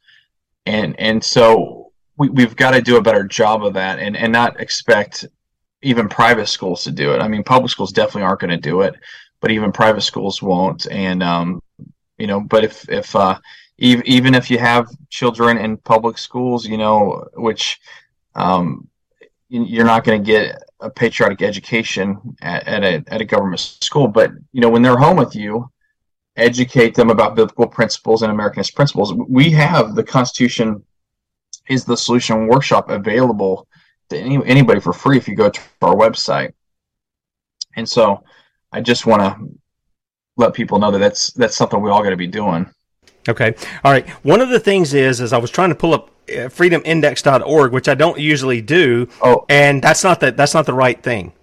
and and so we we've got to do a better job of that, and and not expect even private schools to do it. I mean, public schools definitely aren't going to do it, but even private schools won't. And um, you know, but if if uh, even even if you have children in public schools, you know, which um, you're not going to get a patriotic education at, at a at a government school, but you know, when they're home with you, educate them about biblical principles and Americanist principles. We have the Constitution is the Solution workshop available to any, anybody for free if you go to our website. And so, I just want to let people know that that's that's something we all got to be doing. Okay, all right. One of the things is, is I was trying to pull up freedom index dot org, which I don't usually do, oh. and that's not the, that's not the right thing.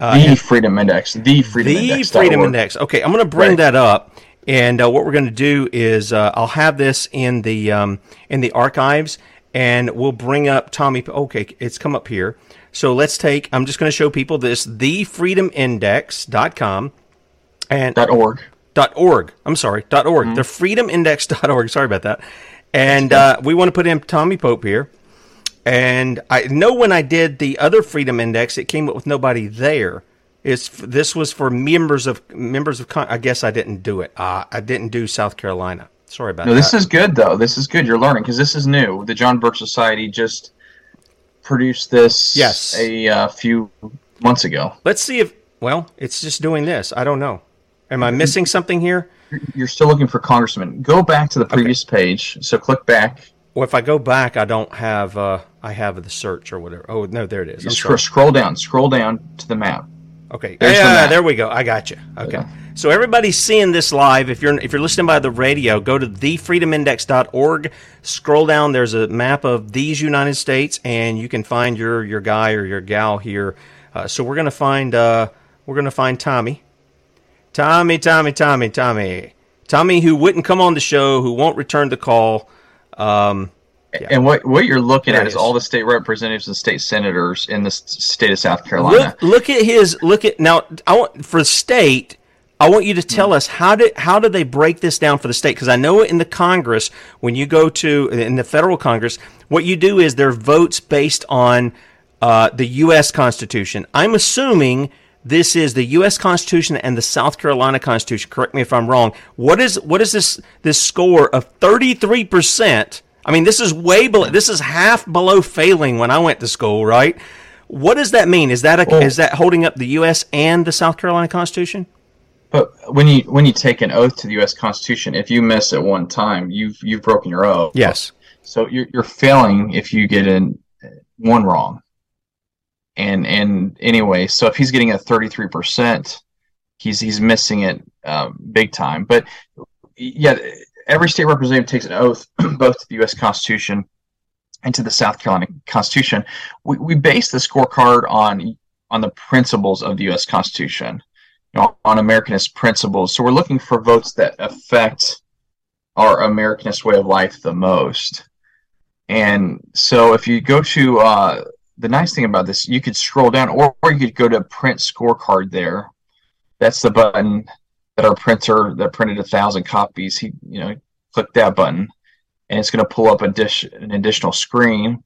Uh, the Freedom Index. The Freedom the Index. The Freedom Index. Okay, I'm going to bring right. that up, and uh, what we're going to do is uh, I'll have this in the um, in the archives, and we'll bring up Tommy. Okay, it's come up here. So let's take, I'm just going to show people this, the freedom index dot com. And, .org. .org. I'm sorry, .org. Mm-hmm. the freedom index dot org. Sorry about that. And uh, we want to put in Tommy Pope here. And I know when I did the other Freedom Index, it came up with nobody there. It's, this was for members of members of Con- I guess I didn't do it. Uh, I didn't do South Carolina. Sorry about no, that. No, this is good, though. This is good. You're learning because this is new. The John Birch Society just produced this yes. a uh, few months ago. Let's see if, well, it's just doing this. I don't know. Am I missing something here? You're still looking for congressmen. Go back to the previous okay. page. So click back. Well, if I go back, I don't have. Uh, I have the search or whatever. Oh no, there it is. Scroll, scroll down. Scroll down to the map. Okay. Yeah, the map. There we go. I got you. Okay. Yeah. So everybody's seeing this live. If you're if you're listening by the radio, go to the freedom index dot org. Scroll down. There's a map of these United States, and you can find your your guy or your gal here. Uh, so we're gonna find uh, we're gonna find Tommy. Tommy, Tommy, Tommy, Tommy, Tommy, who wouldn't come on the show, who won't return the call. Um, yeah. And what what you're looking there at is, is all the state representatives and state senators in the state of South Carolina. Look, look at his look at now. I want for state. I want you to tell hmm. us how did how do they break this down for the state? Because I know in the Congress, when you go to in the federal Congress, what you do is there are votes based on uh, the U S Constitution. I'm assuming. This is the U S Constitution and the South Carolina Constitution. Correct me if I'm wrong. What is what is this this score of thirty-three percent? I mean, this is way below. This is half below failing when I went to school, right? What does that mean? Is that a, well, is that holding up the U S and the South Carolina Constitution? But when you when you take an oath to the U S Constitution, if you miss at one time, you've you've broken your oath. Yes. So you're you're failing if you get in one wrong. And and anyway, so if he's getting a thirty-three percent, he's he's missing it uh, big time. But yeah, every state representative takes an oath both to the U S Constitution and to the South Carolina Constitution. We we base the scorecard on on the principles of the U S Constitution, you know, on Americanist principles. So we're looking for votes that affect our Americanist way of life the most. And so if you go to uh, the nice thing about this, you could scroll down, or, or you could go to print scorecard there. That's the button that our printer that printed a thousand copies. He, you know, click that button, and it's going to pull up a dish, an additional screen,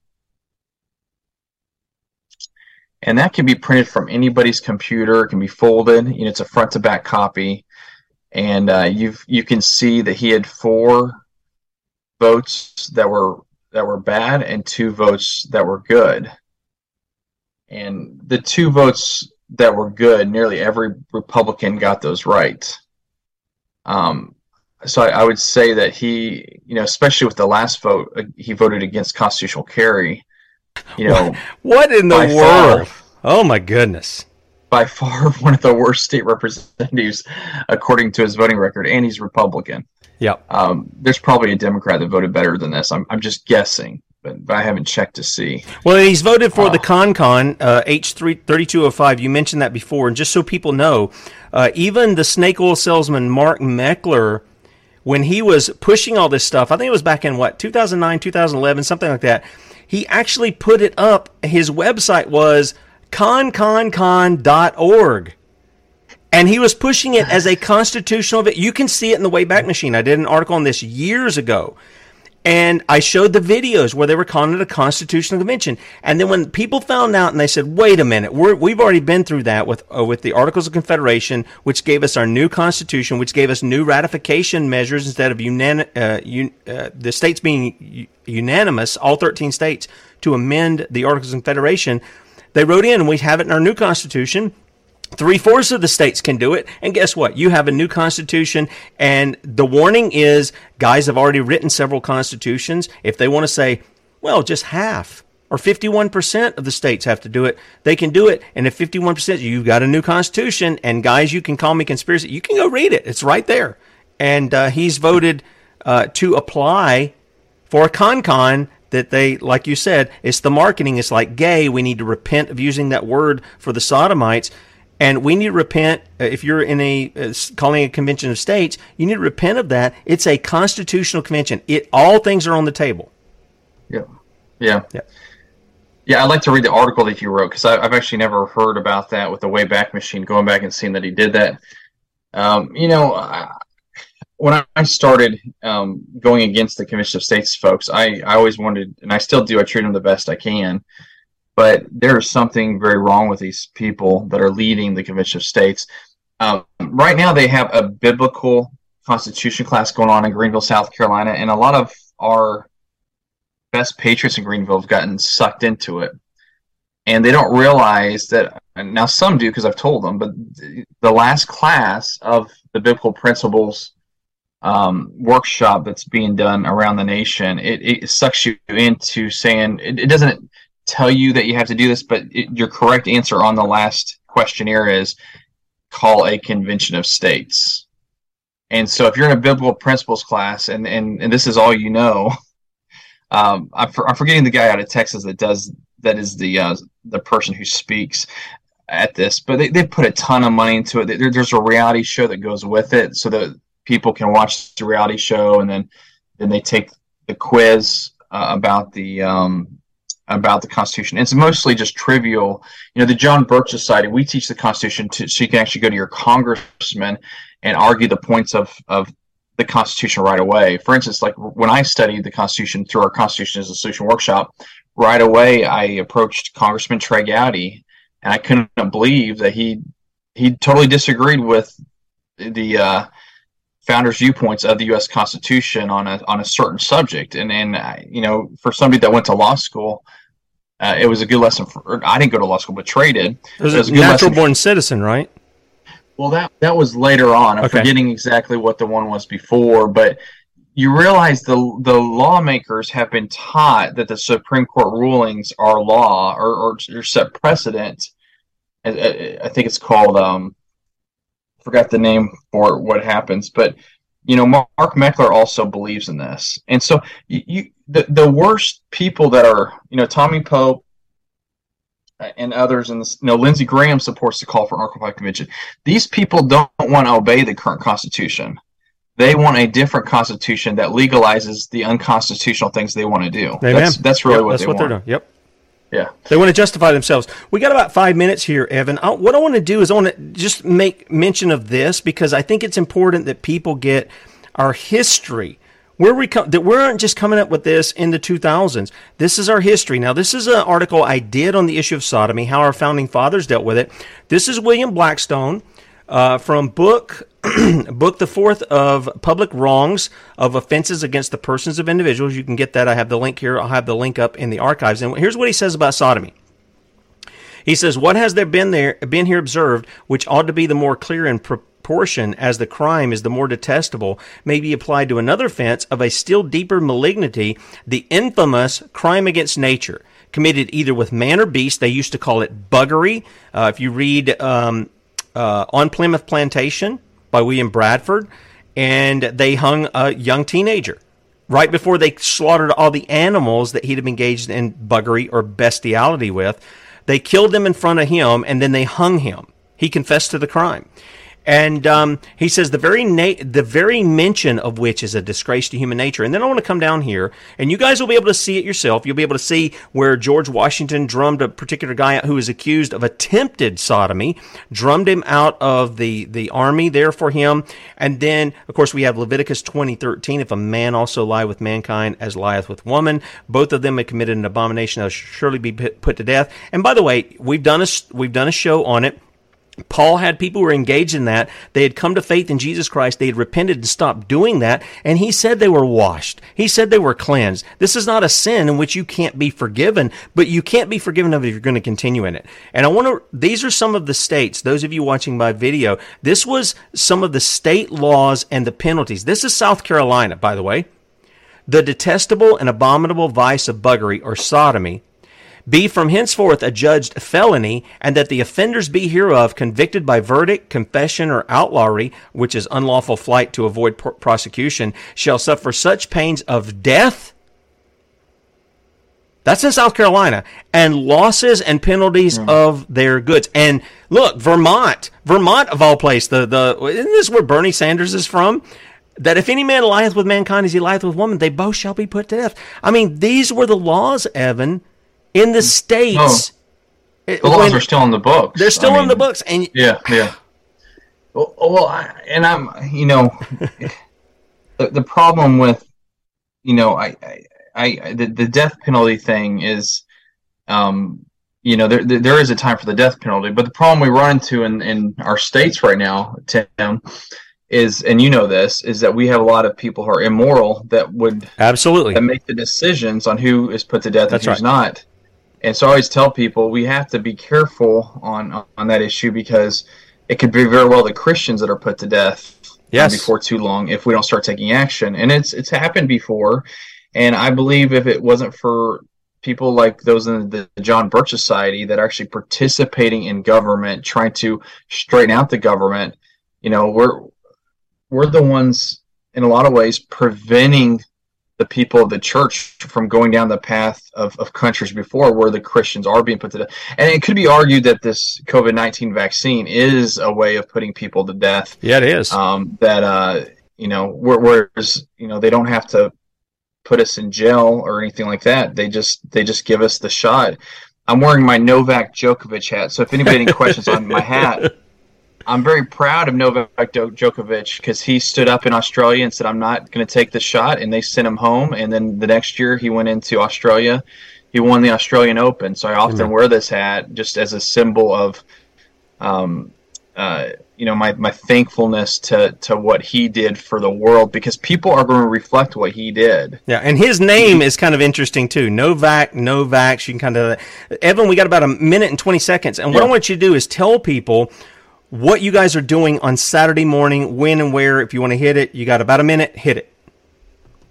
and that can be printed from anybody's computer. It can be folded. You know, it's a front to back copy, and uh, you've you can see that he had four votes that were that were bad and two votes that were good. And the two votes that were good, nearly every Republican got those right. Um, so I, I would say that he, you know, especially with the last vote, uh, he voted against constitutional carry. You know, what, what in the world? Far. Oh my goodness! by far one of the worst state representatives, according to his voting record, and he's Republican. Yeah. Um, there's probably a Democrat that voted better than this. I'm I'm just guessing, but, but I haven't checked to see. Well, he's voted for uh, the ConCon, uh, H three thirty-two oh five. You mentioned that before, and just so people know, uh, even the snake oil salesman Mark Meckler, when he was pushing all this stuff, I think it was back in, what, two thousand nine, two thousand eleven, something like that, he actually put it up. His website was con con con dot org. And he was pushing it as a constitutional bit. You can see it in the Wayback Machine. I did an article on this years ago. And I showed the videos where they were calling it a constitutional convention. And then when people found out and they said, wait a minute, we're, we've already been through that with uh, with the Articles of Confederation, which gave us our new constitution, which gave us new ratification measures instead of unanim- uh, un- uh, the states being u- unanimous, all thirteen states, to amend the Articles of Confederation. They wrote in, we have it in our new constitution. Three-fourths of the states can do it, and guess what? You have a new constitution, and the warning is, guys have already written several constitutions. If they want to say, well, just half or fifty-one percent of the states have to do it, they can do it, and if fifty-one percent, you've got a new constitution, and guys, you can call me conspiracy. You can go read it. It's right there. And uh, he's voted uh, to apply for a ConCon that they, like you said, it's the marketing. It's like gay. We need to repent of using that word for the sodomites. And we need to repent, if you're in a, uh, calling a convention of states, you need to repent of that. It's a constitutional convention. It, all things are on the table. Yeah. Yeah. Yeah. Yeah, I'd like to read the article that you wrote, because I've actually never heard about that with the Wayback Machine, going back and seeing that he did that. Um, you know, I, when I started um, going against the Convention of States folks, I, I always wanted, and I still do, I treat them the best I can. But there is something very wrong with these people that are leading the Convention of States. Um, right now they have a biblical constitution class going on in Greenville, South Carolina, and a lot of our best patriots in Greenville have gotten sucked into it. And they don't realize that, and now some do because I've told them, but the last class of the biblical principles Um, workshop that's being done around the nation, it, it sucks you into saying, it, it doesn't tell you that you have to do this, but it, your correct answer on the last questionnaire is call a convention of states. And so if you're in a biblical principles class and, and, and this is all you know, um, I'm, for, I'm forgetting the guy out of Texas that does, that is the, uh, the person who speaks at this, but they, they put a ton of money into it. There, there's a reality show that goes with it, so that people can watch the reality show, and then, then they take the quiz uh, about the um, about the Constitution. It's mostly just trivial. You know, the John Birch Society, we teach the Constitution to, so you can actually go to your congressman and argue the points of, of the Constitution right away. For instance, like when I studied the Constitution through our Constitution as a Solution workshop, right away I approached Congressman Trey Gowdy, and I couldn't believe that he he totally disagreed with the uh, founders' viewpoints of the U S Constitution on a on a certain subject, and and you know, for somebody that went to law school, uh, it was a good lesson. For, I didn't go to law school, but Trey did. It was, so it was a good natural-born lesson. Citizen, right? Well, that that was later on. I'm okay. forgetting exactly what the one was before, but you realize the the lawmakers have been taught that the Supreme Court rulings are law, or or, or set precedent. I, I think it's called. Um, forgot the name for what happens, but you know, Mark Meckler also believes in this. And so you, you the, the worst people that are, you know, Tommy Pope and others, and you know, Lindsey Graham supports the call for an Article five convention. These people don't want to obey the current Constitution. They want a different Constitution that legalizes the unconstitutional things they want to do. Amen. That's that's really yep, what that's they what want. They're doing. Yep. Yeah. They want to justify themselves. We got about five minutes here, Evan. I, what I want to do is I want to just make mention of this, because I think it's important that people get our history. Where we come, that we aren't just coming up with this in the two thousands. This is our history. Now, this is an article I did on the issue of sodomy, how our founding fathers dealt with it. This is William Blackstone uh, from book book the fourth of Public Wrongs of Offenses Against the Persons of Individuals. You can get that. I have the link here. I'll have the link up in the archives. And here's what he says about sodomy. He says, "What has there been there been here observed, which ought to be the more clear in proportion as the crime is the more detestable, may be applied to another offense of a still deeper malignity, the infamous crime against nature, committed either with man or beast. They used to call it buggery. Uh, if you read um, uh, On Plymouth Plantation by William Bradford, and they hung a young teenager right before they slaughtered all the animals that he'd have engaged in buggery or bestiality with. They killed them in front of him, and then they hung him. He confessed to the crime. And um, he says the very na- the very mention of which is a disgrace to human nature. And then I want to come down here, and you guys will be able to see it yourself. You'll be able to see where George Washington drummed a particular guy out who was accused of attempted sodomy, drummed him out of the, the army there for him. And then, of course, we have Leviticus twenty thirteen, if a man also lie with mankind as lieth with woman, both of them have committed an abomination that shall surely be put to death. And by the way, we've done a, we've done a show on it. Paul had people who were engaged in that. They had come to faith in Jesus Christ. They had repented and stopped doing that. And he said they were washed. He said they were cleansed. This is not a sin in which you can't be forgiven, but you can't be forgiven of it if you're going to continue in it. And I want to, these are some of the states, those of you watching by video, this was some of the state laws and the penalties. This is South Carolina, by the way. The detestable and abominable vice of buggery or sodomy be from henceforth adjudged felony, and that the offenders be hereof convicted by verdict, confession, or outlawry, which is unlawful flight to avoid pr- prosecution, shall suffer such pains of death. That's in South Carolina. And losses and penalties mm. of their goods. And look, Vermont, Vermont of all place, the, the, isn't this where Bernie Sanders is from? That if any man lieth with mankind as he lieth with woman, they both shall be put to death. I mean, these were the laws, Evan, in the states. No, the laws when, are still in the books. They're still I mean, in the books. And yeah, yeah. Well, well I, and I'm, you know, the, the problem with, you know, I, I, I the, the death penalty thing is, um, you know, there, there there is a time for the death penalty, but the problem we run into in, in our states right now, Tim, is, and you know this, is that we have a lot of people who are immoral that would absolutely that make the decisions on who is put to death That's and who's right. not. And so I always tell people we have to be careful on on that issue, because it could be very well the Christians that are put to death yes. before too long if we don't start taking action. And it's it's happened before. And I believe if it wasn't for people like those in the John Birch Society that are actually participating in government, trying to straighten out the government, you know, we're we're the ones in a lot of ways preventing the people of the church from going down the path of, of countries before where the Christians are being put to death. And it could be argued that this COVID nineteen vaccine is a way of putting people to death. Yeah, it is. Um, that, uh, you know, whereas, you know, they don't have to put us in jail or anything like that. They just, they just give us the shot. I'm wearing my Novak Djokovic hat. So if anybody had any questions on my hat, I'm very proud of Novak Djokovic, because he stood up in Australia and said, I'm not going to take the shot, and they sent him home. And then the next year he went into Australia. He won the Australian Open. So I often mm-hmm. wear this hat just as a symbol of, um, uh, you know, my, my thankfulness to, to what he did for the world, because people are going to reflect what he did. Yeah, and his name is kind of interesting too. Novak, Novak, you can kind of... Evan, we got about a minute and twenty seconds. And what yeah. I want you to do is tell people what you guys are doing on Saturday morning, when and where. If you want to hit it, you got about a minute, hit it.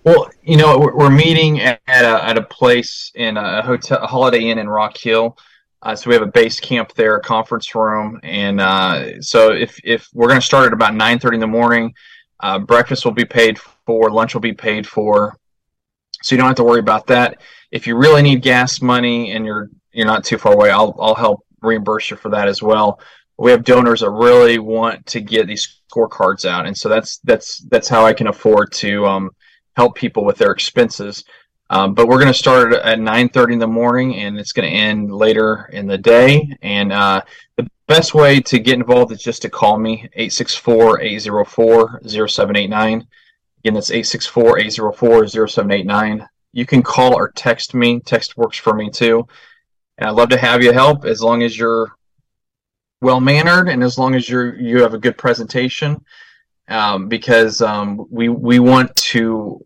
Well, you know, we're, we're meeting at a, at a place in a hotel, a Holiday Inn in Rock Hill. Uh, so we have a base camp there, a conference room. And uh, so if, if we're going to start at about nine thirty in the morning, uh, breakfast will be paid for, lunch will be paid for. So you don't have to worry about that. If you really need gas money and you're you're not too far away, I'll I'll help reimburse you for that as well. We have donors that really want to get these scorecards out, and so that's that's that's how I can afford to um, help people with their expenses. Um, but we're going to start at nine thirty in the morning, and it's going to end later in the day. And uh, the best way to get involved is just to call me, eight six four, eight zero four, zero seven eight nine. Again, that's eight six four, eight zero four, zero seven eight nine. You can call or text me. Text works for me, too. And I'd love to have you help, as long as you're well-mannered, and as long as you you have a good presentation, um, because um, we we want to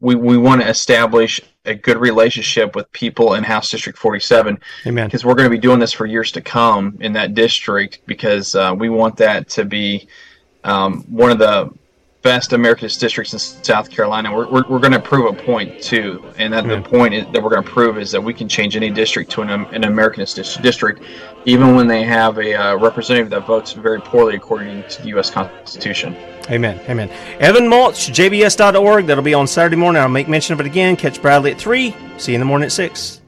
we, we want to establish a good relationship with people in House District forty-seven. Amen. Because we're going to be doing this for years to come in that district, because uh, we want that to be um, one of the best Americanist districts in South Carolina. We're we're, we're going to prove a point too, and that mm-hmm. the point is, that we're going to prove is that we can change any district to an an Americanist district, even when they have a uh, representative that votes very poorly according to the U S Constitution. Amen. Amen. Evan Mulch, J B S dot org. That'll be on Saturday morning. I'll make mention of it again. Catch Bradley at three. See you in the morning at six.